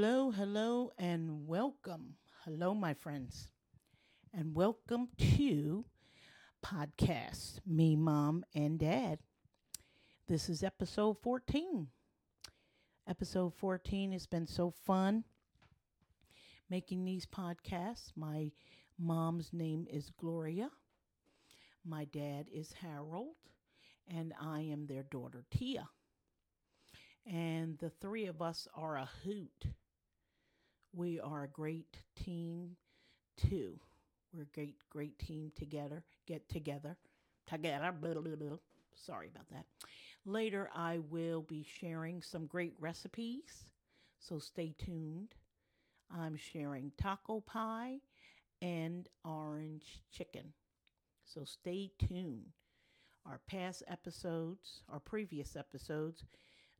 Hello, hello, and welcome. Hello, my friends, and welcome to Podcasts, Me, Mom, and Dad. This is episode 14. Episode 14 has been so fun making these podcasts. My mom's name is Gloria. My dad is Harold, and I am their daughter, Tia. And the three of us are a hoot. We are a great team, too. We're a great team together. Get together. Blah, blah, blah. Sorry about that. Later, I will be sharing some great recipes, so stay tuned. I'm sharing taco pie and orange chicken, so stay tuned. Our past episodes, our previous episodes,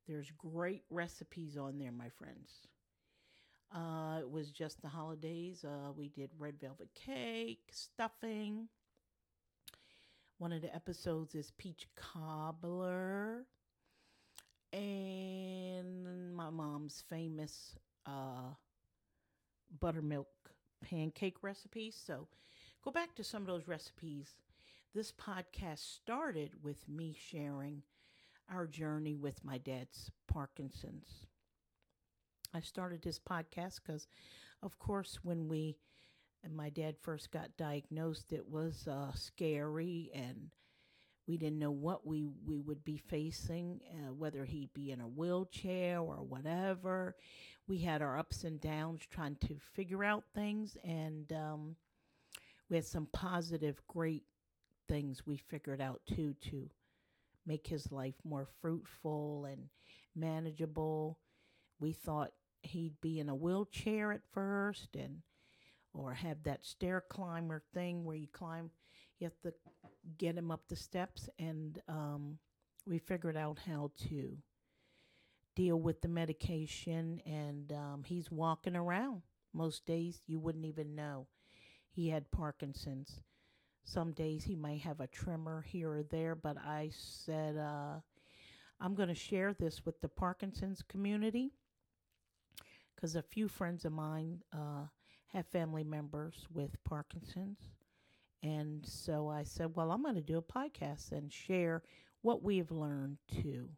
there's great recipes on there, my friends. It was just the holidays. We did red velvet cake, stuffing. One of the episodes is peach cobbler. And my mom's famous buttermilk pancake recipe. So go back to some of those recipes. This podcast started with me sharing our journey with my dad's Parkinson's. I started this podcast because, of course, when my dad first got diagnosed, it was scary, and we didn't know what we would be facing, whether he'd be in a wheelchair or whatever. We had our ups and downs trying to figure out things, and we had some positive, great things we figured out, too, to make his life more fruitful and manageable. We thought he'd be in a wheelchair at first, and or have that stair climber thing where you have to get him up the steps, and we figured out how to deal with the medication, and he's walking around. Most days you wouldn't even know he had Parkinson's. Some days he may have a tremor here or there, but I said, I'm going to share this with the Parkinson's community because a few friends of mine have family members with Parkinson's. And so I said, well, I'm going to do a podcast and share what we have learned, too,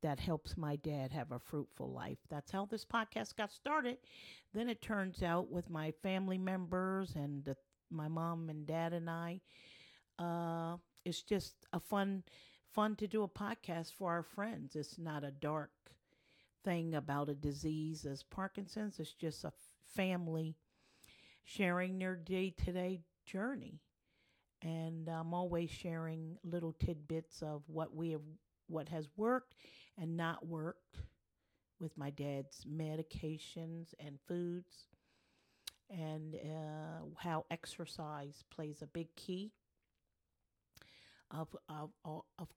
that helps my dad have a fruitful life. That's how this podcast got started. Then it turns out with my family members and my mom and dad and I, it's just a fun to do a podcast for our friends. It's not a dark thing about a disease as Parkinson's. It's just a family sharing their day-to-day journey. And I'm always sharing little tidbits of what has worked and not worked with my dad's medications and foods, and how exercise plays a big key. Of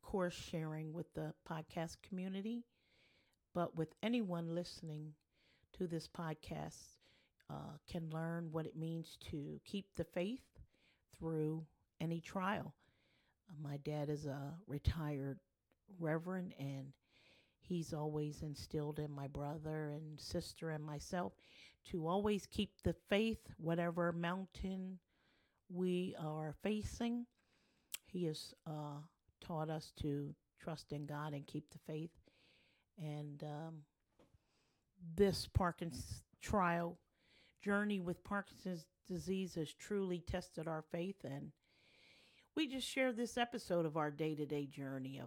course, sharing with the podcast community, but with anyone listening to this podcast can learn what it means to keep the faith through any trial. My dad is a retired reverend, and he's always instilled in my brother and sister and myself to always keep the faith, whatever mountain we are facing. He has taught us to trust in God and keep the faith. And this Parkinson's trial journey with Parkinson's disease has truly tested our faith. And we just share this episode of our day-to-day journey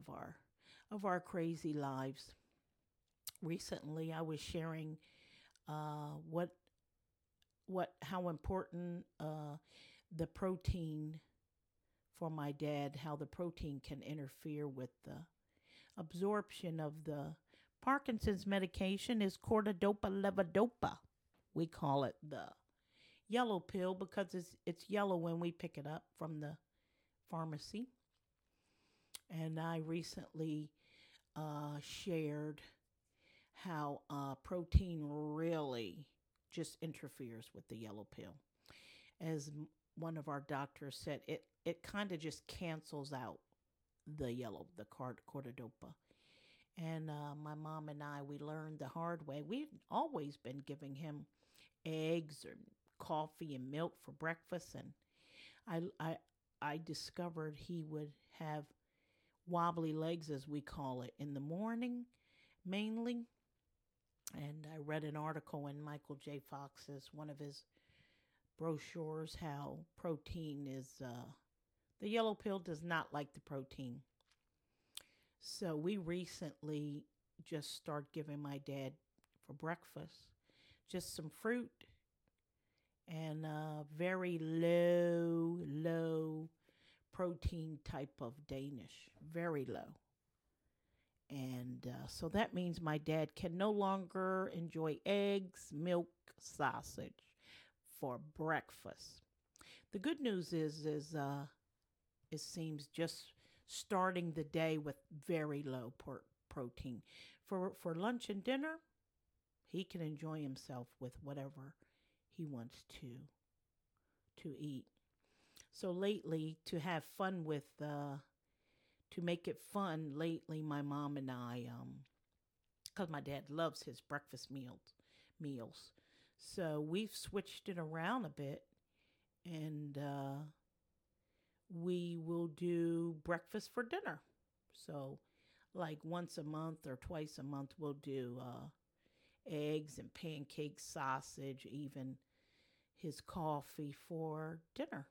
of our crazy lives. Recently, I was sharing how important the protein for my dad, how the protein can interfere with the absorption of the Parkinson's medication is carbidopa levodopa. We call it the yellow pill because it's yellow when we pick it up from the pharmacy. And I recently shared how protein really just interferes with the yellow pill. As one of our doctors said, it kind of just cancels out the carbidopa. And my mom and I, we learned the hard way. We've always been giving him eggs or coffee and milk for breakfast. And I discovered he would have wobbly legs, as we call it, in the morning mainly. And I read an article in Michael J. Fox's, one of his brochures, how protein is, the yellow pill does not like the protein. So we recently just started giving my dad for breakfast just some fruit and very low protein type of Danish, very low. And so that means my dad can no longer enjoy eggs, milk, sausage for breakfast. The good news is it seems just starting the day with very low protein. For lunch and dinner, he can enjoy himself with whatever he wants to eat. So lately, to have fun with to make it fun, lately my mom and I, because my dad loves his breakfast meals, so we've switched it around a bit, and we will do breakfast for dinner. So like once a month or twice a month, we'll do eggs and pancakes, sausage, even his coffee for dinner.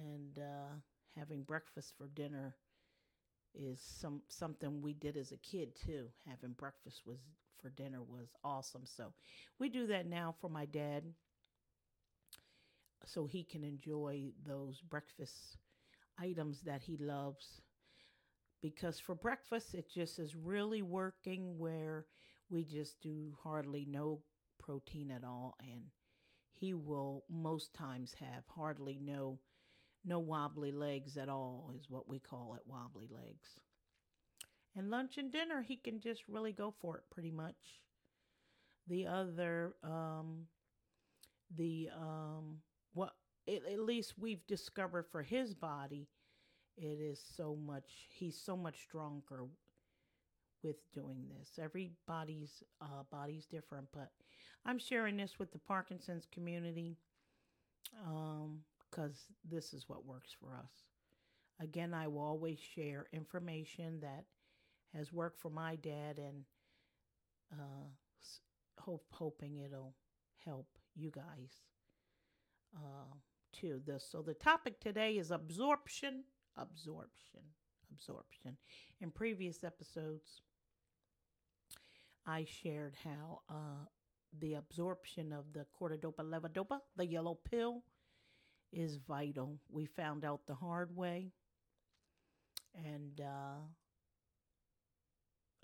And having breakfast for dinner is something we did as a kid too. Having breakfast for dinner was awesome. So we do that now for my dad so he can enjoy those breakfast items that he loves. Because for breakfast, it just is really working where we just do hardly no protein at all. And he will most times have hardly no wobbly legs at all, is what we call it, wobbly legs. And lunch and dinner, he can just really go for it pretty much. The other, at least we've discovered for his body, it is so much, he's so much stronger with doing this. Everybody's body's different, but I'm sharing this with the Parkinson's community because this is what works for us. Again, I will always share information that has worked for my dad and hoping it'll help you guys too. So the topic today is absorption. In previous episodes, I shared how the absorption of the carbidopa levodopa, the yellow pill, is vital. We found out the hard way, and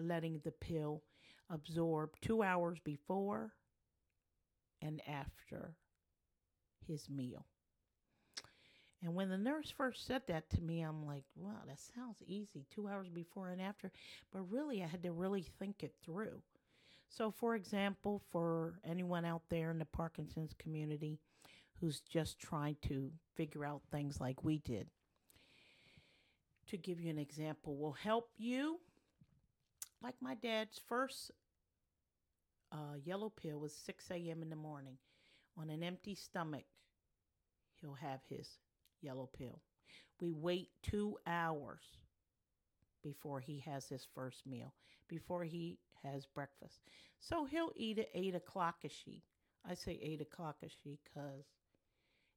letting the pill absorb 2 hours before and after his meal. And when the nurse first said that to me, I'm like, wow, that sounds easy, 2 hours before and after. But really, I had to really think it through. So, for example, for anyone out there in the Parkinson's community who's just trying to figure out things like we did, to give you an example, will help you. Like my dad's first yellow pill was 6 a.m. in the morning. On an empty stomach, he'll have his yellow pill. We wait 2 hours before he has his first meal, before he has breakfast. So he'll eat at 8 o'clock-ish. I say 8 o'clock-ish because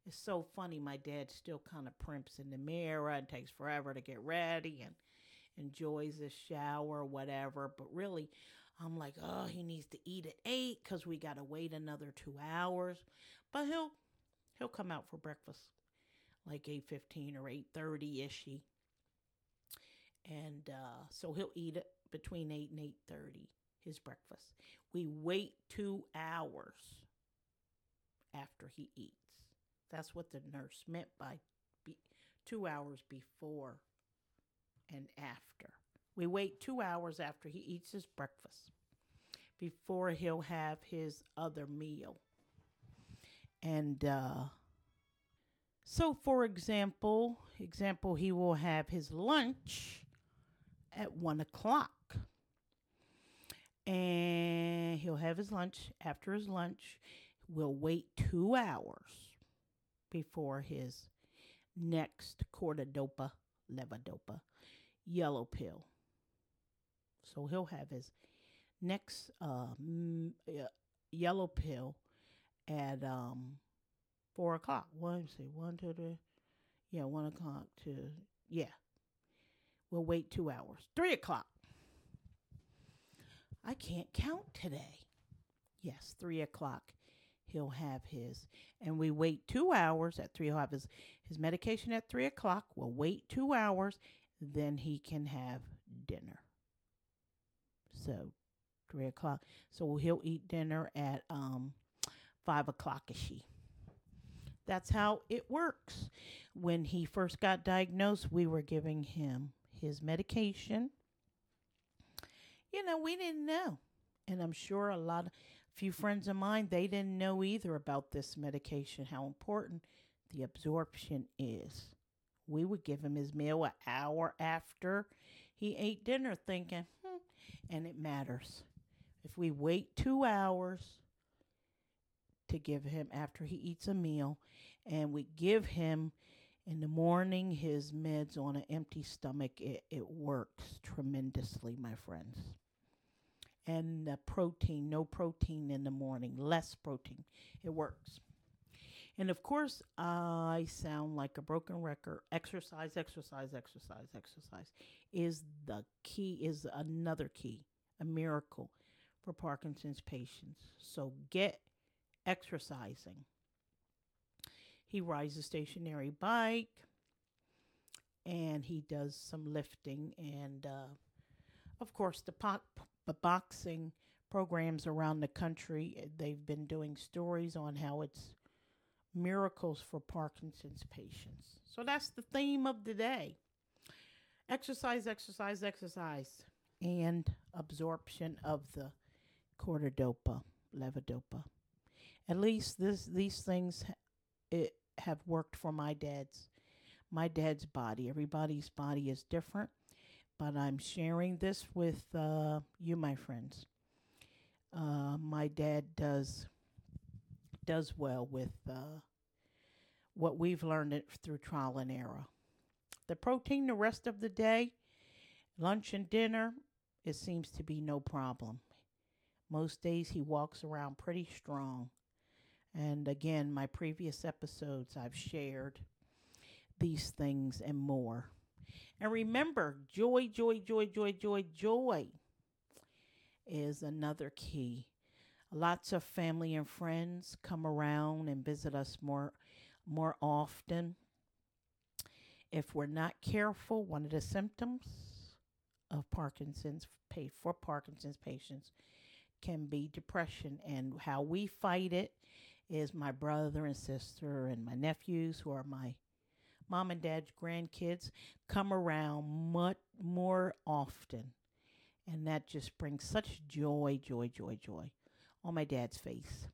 it's so funny. My dad still kind of primps in the mirror and takes forever to get ready and enjoys his shower, whatever. But really, I'm like, oh, he needs to eat at 8 because we got to wait another 2 hours. But he'll come out for breakfast like 8:15 or 8:30-ish. And so he'll eat it between 8 and 8:30, his breakfast. We wait 2 hours after he eats. That's what the nurse meant by 2 hours before and after. We wait 2 hours after he eats his breakfast before he'll have his other meal. And so, for example, he will have his lunch at 1 o'clock. and he'll have his lunch. After his lunch, we'll wait 2 hours before his next carbidopa levodopa yellow pill. So he'll have his next yellow pill at 4 o'clock. 1 o'clock to, yeah. We'll wait 2 hours. 3 o'clock. I can't count today. Yes, 3 o'clock. He'll have his, and we wait 2 hours at 3 o'clock. His medication at 3 o'clock. We'll wait 2 hours. Then he can have dinner. So 3 o'clock. So he'll eat dinner at 5 o'clock-ish. That's how it works. When he first got diagnosed, we were giving him his medication. You know, we didn't know. And I'm sure a few friends of mine, they didn't know either about this medication, how important the absorption is. We would give him his meal an hour after he ate dinner thinking, and it matters. If we wait 2 hours to give him after he eats a meal, and we give him in the morning his meds on an empty stomach, it works tremendously, my friends. And the protein, no protein in the morning, less protein, it works. And of course, I sound like a broken record. Exercise is the key, is another key, a miracle for Parkinson's patients. So get exercising. He rides a stationary bike, and he does some lifting, and of course the boxing programs around the country, they've been doing stories on how it's miracles for Parkinson's patients. So that's the theme of the day. Exercise, and absorption of the carbidopa levodopa. At least these things have worked for my dad's body. Everybody's body is different, but I'm sharing this with you, my friends. My dad does well with what we've learned through trial and error. The protein, the rest of the day, lunch and dinner, it seems to be no problem. Most days he walks around pretty strong. And again, my previous episodes, I've shared these things and more. And remember, joy is another key. Lots of family and friends come around and visit us more often. If we're not careful, one of the symptoms of Parkinson's patients can be depression, and how we fight it is my brother and sister and my nephews, who are my mom and dad's grandkids, come around much more often, and that just brings such joy on my dad's face.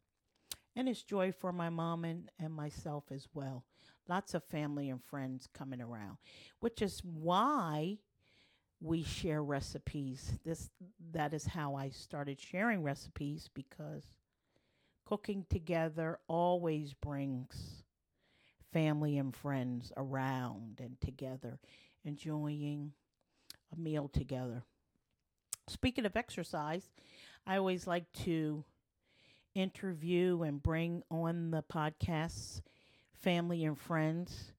And it's joy for my mom and myself as well. Lots of family and friends coming around, which is why we share recipes. That is how I started sharing recipes, because cooking together always brings family and friends around and together, enjoying a meal together. Speaking of exercise, I always like to interview and bring on the podcasts family and friends.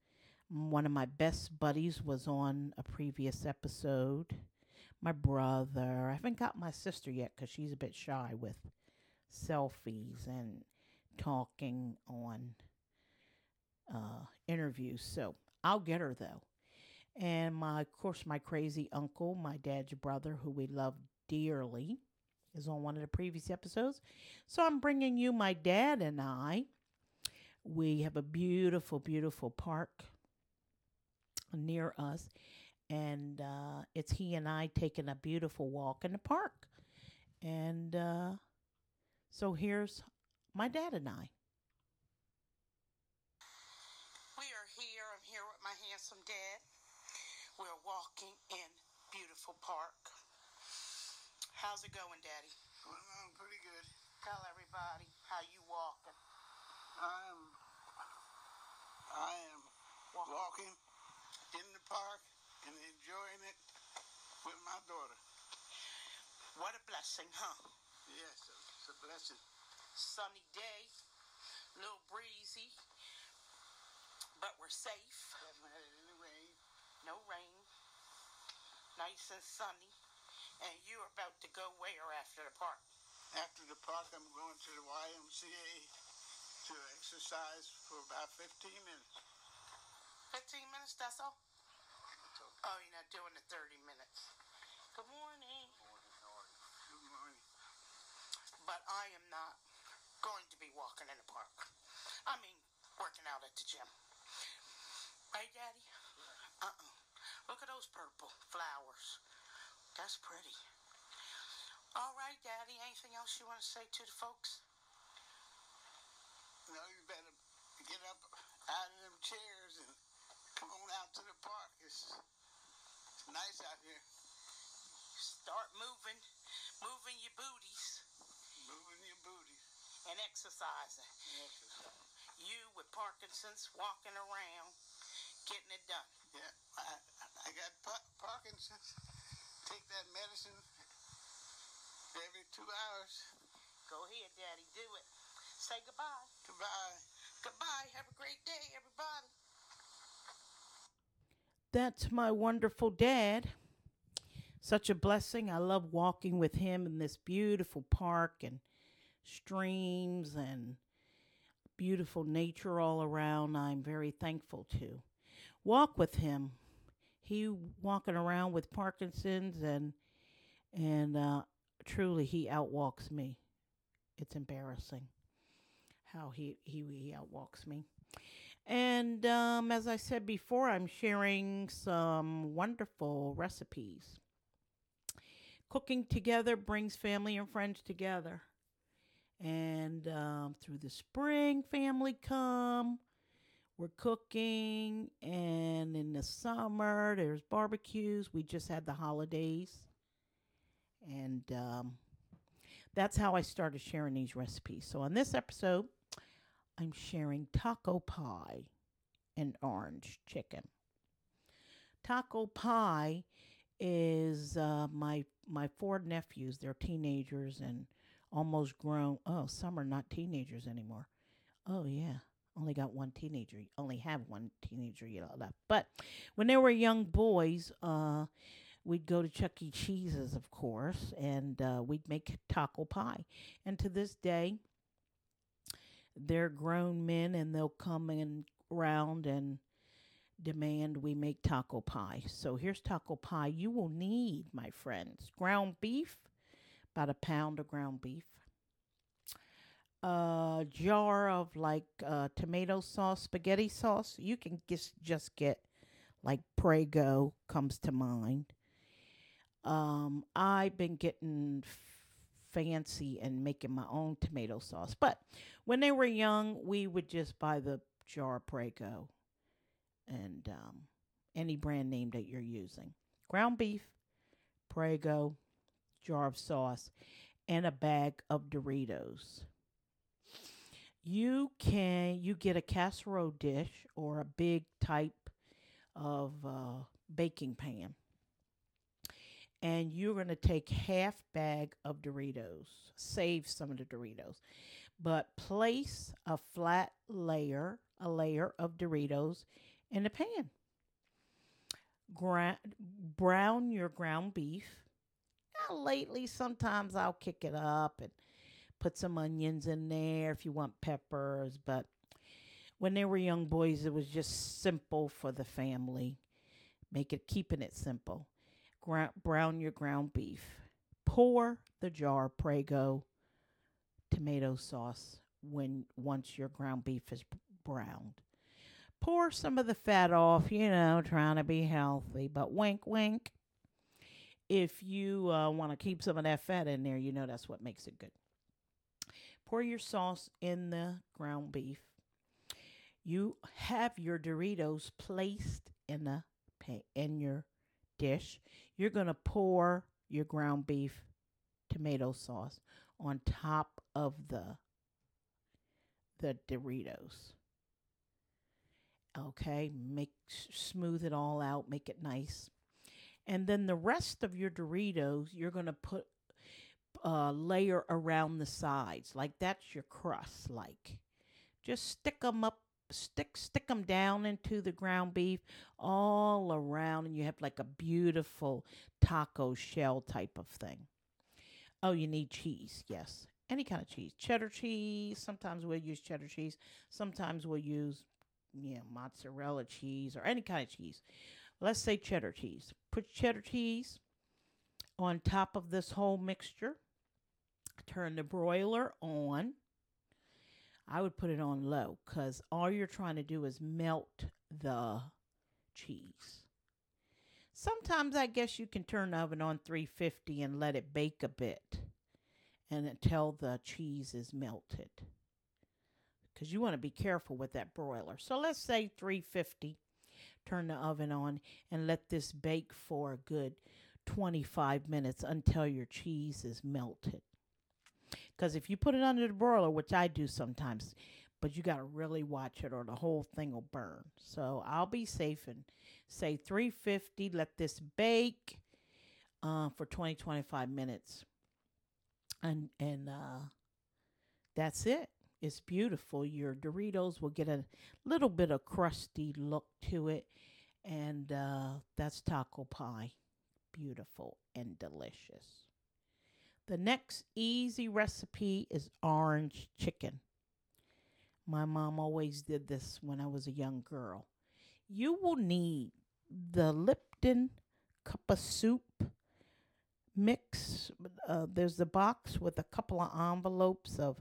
One of my best buddies was on a previous episode. My brother. I haven't got my sister yet because she's a bit shy with selfies and talking on interviews. So I'll get her, though. And of course, my crazy uncle, my dad's brother, who we love dearly, is on one of the previous episodes. So I'm bringing you my dad and I. We have a beautiful, beautiful park near us. And it's he and I taking a beautiful walk in the park. And so here's my dad and I. We are here. I'm here with my handsome dad. We're walking in beautiful park. How's it going, Daddy? Going on pretty good. Tell everybody how you walking. I am walking in the park and enjoying it with my daughter. What a blessing, huh? Yes, it's a blessing. Sunny day, a little breezy, but we're safe. Haven't had any rain. No rain. Nice and sunny. And you're about to go where after the park? After the park, I'm going to the YMCA to exercise for about 15 minutes. 15 minutes, that's all? That's okay. Oh, you're not doing the 30 minutes. Good morning. Good morning. Good morning. But I am not going to be walking in the park. I mean, working out at the gym. Right, Daddy? Yeah. Look at those purple flowers. That's pretty. All right, Daddy, anything else you want to say to the folks? No, you better get up out of them chairs and come on out to the park. It's nice out here. Start moving your booties. Moving your booties. And exercising. You with Parkinson's, walking around, getting it done. Yeah, I got Parkinson's. Take that medicine every 2 hours. Go ahead, Daddy. Do it. Say goodbye. Goodbye. Goodbye. Have a great day, everybody. That's my wonderful dad. Such a blessing. I love walking with him in this beautiful park and streams and beautiful nature all around. I'm very thankful to walk with him. He walking around with Parkinson's and truly he outwalks me. It's embarrassing how he outwalks me. And as I said before, I'm sharing some wonderful recipes. Cooking together brings family and friends together. And through the spring, family come. We're cooking, and in the summer, there's barbecues. We just had the holidays, and that's how I started sharing these recipes. So on this episode, I'm sharing taco pie and orange chicken. Taco pie is my four nephews. They're teenagers and almost grown. Oh, some are not teenagers anymore. Oh, yeah. Only have one teenager left. But when they were young boys, we'd go to Chuck E. Cheese's, of course, and we'd make taco pie. And to this day, they're grown men, and they'll come in around and demand we make taco pie. So here's taco pie. You will need, my friends, ground beef, about a pound of ground beef. A jar of tomato sauce, spaghetti sauce. You can just get like Prego comes to mind. I've been getting fancy and making my own tomato sauce. But when they were young, we would just buy the jar of Prego and any brand name that you're using. Ground beef, Prego, jar of sauce, and a bag of Doritos. You get a casserole dish or a big type of baking pan, and you're going to take half bag of Doritos, save some of the Doritos, but place a flat layer, of Doritos in the pan. Brown your ground beef. Now, lately, sometimes I'll kick it up and put some onions in there if you want peppers. But when they were young boys, it was just simple for the family. Keeping it simple. Brown your ground beef. Pour the jar of Prego tomato sauce once your ground beef is browned. Pour some of the fat off, trying to be healthy. But wink, wink. If you want to keep some of that fat in there, that's what makes it good. Pour your sauce in the ground beef. You have your Doritos placed in your dish. You're going to pour your ground beef tomato sauce on top of the Doritos. Okay, smooth it all out, make it nice. And then the rest of your Doritos, you're going to put a layer around the sides. Like that's your crust. Like just stick them up, stick them down into the ground beef all around. And you have like a beautiful taco shell type of thing. Oh, you need cheese. Yes. Any kind of cheese. Cheddar cheese. Sometimes we'll use cheddar cheese. Sometimes we'll use mozzarella cheese or any kind of cheese. Let's say cheddar cheese. Put cheddar cheese on top of this whole mixture. Turn the broiler on. I would put it on low because all you're trying to do is melt the cheese. Sometimes I guess you can turn the oven on 350 and let it bake a bit and until the cheese is melted. Because you want to be careful with that broiler. So let's say 350. Turn the oven on and let this bake for a good 25 minutes until your cheese is melted. Because if you put it under the broiler, which I do sometimes, but you got to really watch it or the whole thing will burn. So I'll be safe and say 350. Let this bake for 20-25 minutes. And that's it. It's beautiful. Your Doritos will get a little bit of crusty look to it. And that's taco pie. Beautiful and delicious. The next easy recipe is orange chicken. My mom always did this when I was a young girl. You will need the Lipton cup of soup mix. There's a box with a couple of envelopes of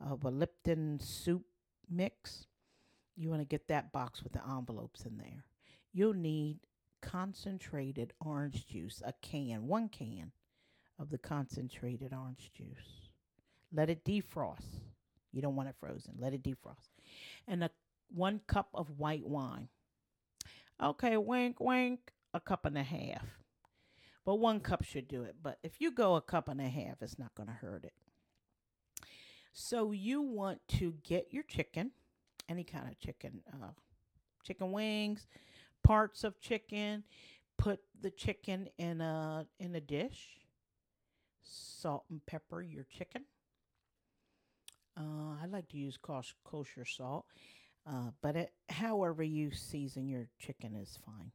a Lipton soup mix. You want to get that box with the envelopes in there. You'll need concentrated orange juice, one can of the concentrated orange juice. Let it defrost. You don't want it frozen. Let it defrost. And one cup of white wine. Okay, wink, wink, a cup and a half. But one cup should do it. But if you go a cup and a half, it's not going to hurt it. So you want to get your chicken, any kind of chicken, chicken wings, parts of chicken, put the chicken in a dish, salt and pepper your chicken. I like to use kosher salt, but however you season your chicken is fine.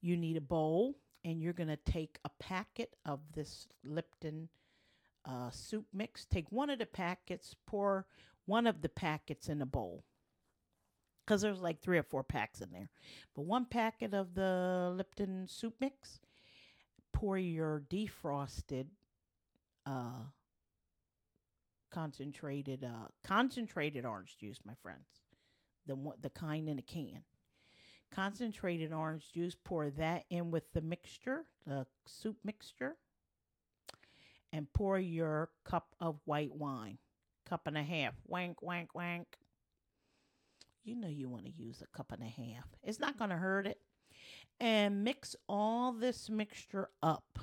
You need a bowl and you're going to take a packet of this Lipton soup mix. Take one of the packets, pour one of the packets in a bowl. Because there's like 3 or 4 packs in there. But one packet of the Lipton soup mix, pour your defrosted concentrated orange juice, my friends. The kind in a can. Concentrated orange juice, pour that in with the mixture, the soup mixture. And pour your cup of white wine. Cup and a half. Wank, wank, wank. You know you want to use a cup and a half. It's not going to hurt it. And mix all this mixture up.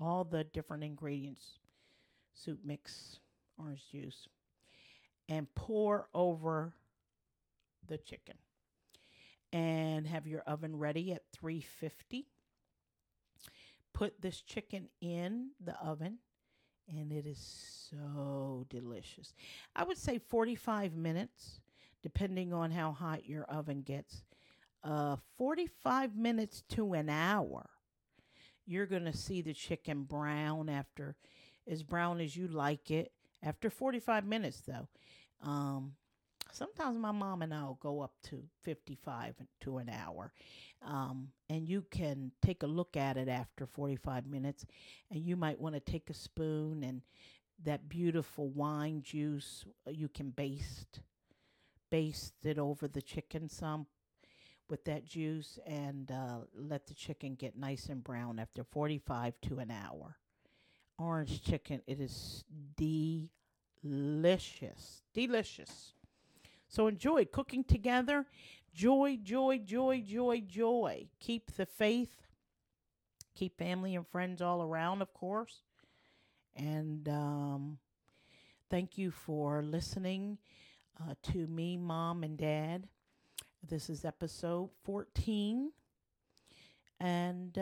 All the different ingredients. Soup mix, orange juice. And pour over the chicken. And have your oven ready at 350. Put this chicken in the oven. And it is so delicious. I would say 45 minutes, depending on how hot your oven gets. 45 minutes to an hour. You're going to see the chicken brown as brown as you like it. After 45 minutes, though. Sometimes my mom and I will go up to 55 to an hour. And you can take a look at it after 45 minutes. And you might want to take a spoon and that beautiful wine juice. You can baste it over the chicken some with that juice. And let the chicken get nice and brown after 45 to an hour. Orange chicken. It is delicious. Delicious. So enjoy cooking together. Joy, joy, joy, joy, joy. Keep the faith. Keep family and friends all around, of course. And thank you for listening to Me, Mom, and Dad. This is episode 14. And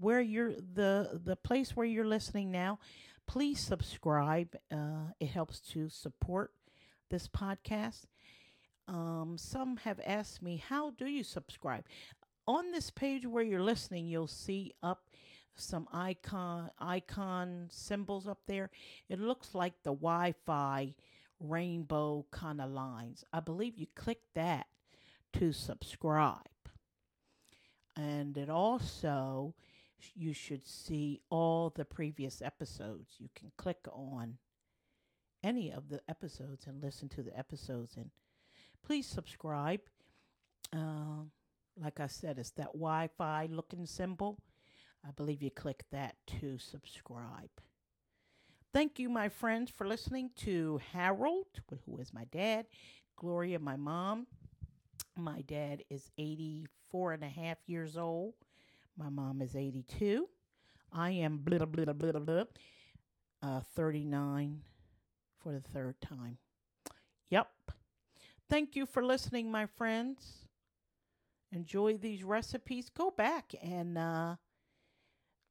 where you're the place where you're listening now, please subscribe. It helps to support this podcast. Some have asked me, how do you subscribe? On this page where you're listening, you'll see up some icon symbols up there. It looks like the Wi-Fi rainbow kind of lines. I believe you click that to subscribe. And it also, you should see all the previous episodes. You can click on any of the episodes and listen to the episodes. And please subscribe. Like I said, it's that Wi-Fi looking symbol. I believe you click that to subscribe. Thank you, my friends, for listening to Harold, who is my dad, Gloria, my mom. My dad is 84 and a half years old. My mom is 82. I am 39 for the third time. Yep. Thank you for listening, my friends. Enjoy these recipes. Go back and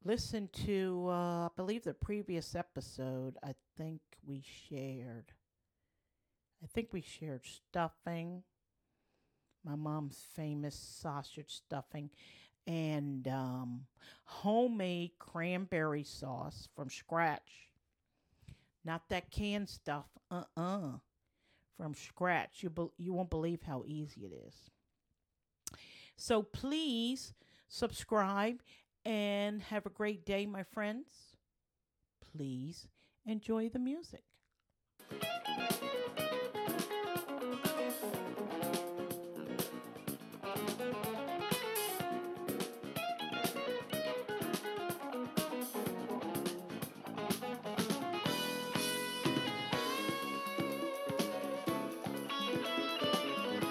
listen to, I believe, the previous episode. I think we shared stuffing. My mom's famous sausage stuffing and homemade cranberry sauce from scratch. Not that canned stuff. From scratch. You won't believe how easy it is. So please subscribe and have a great day, my friends. Please enjoy the music.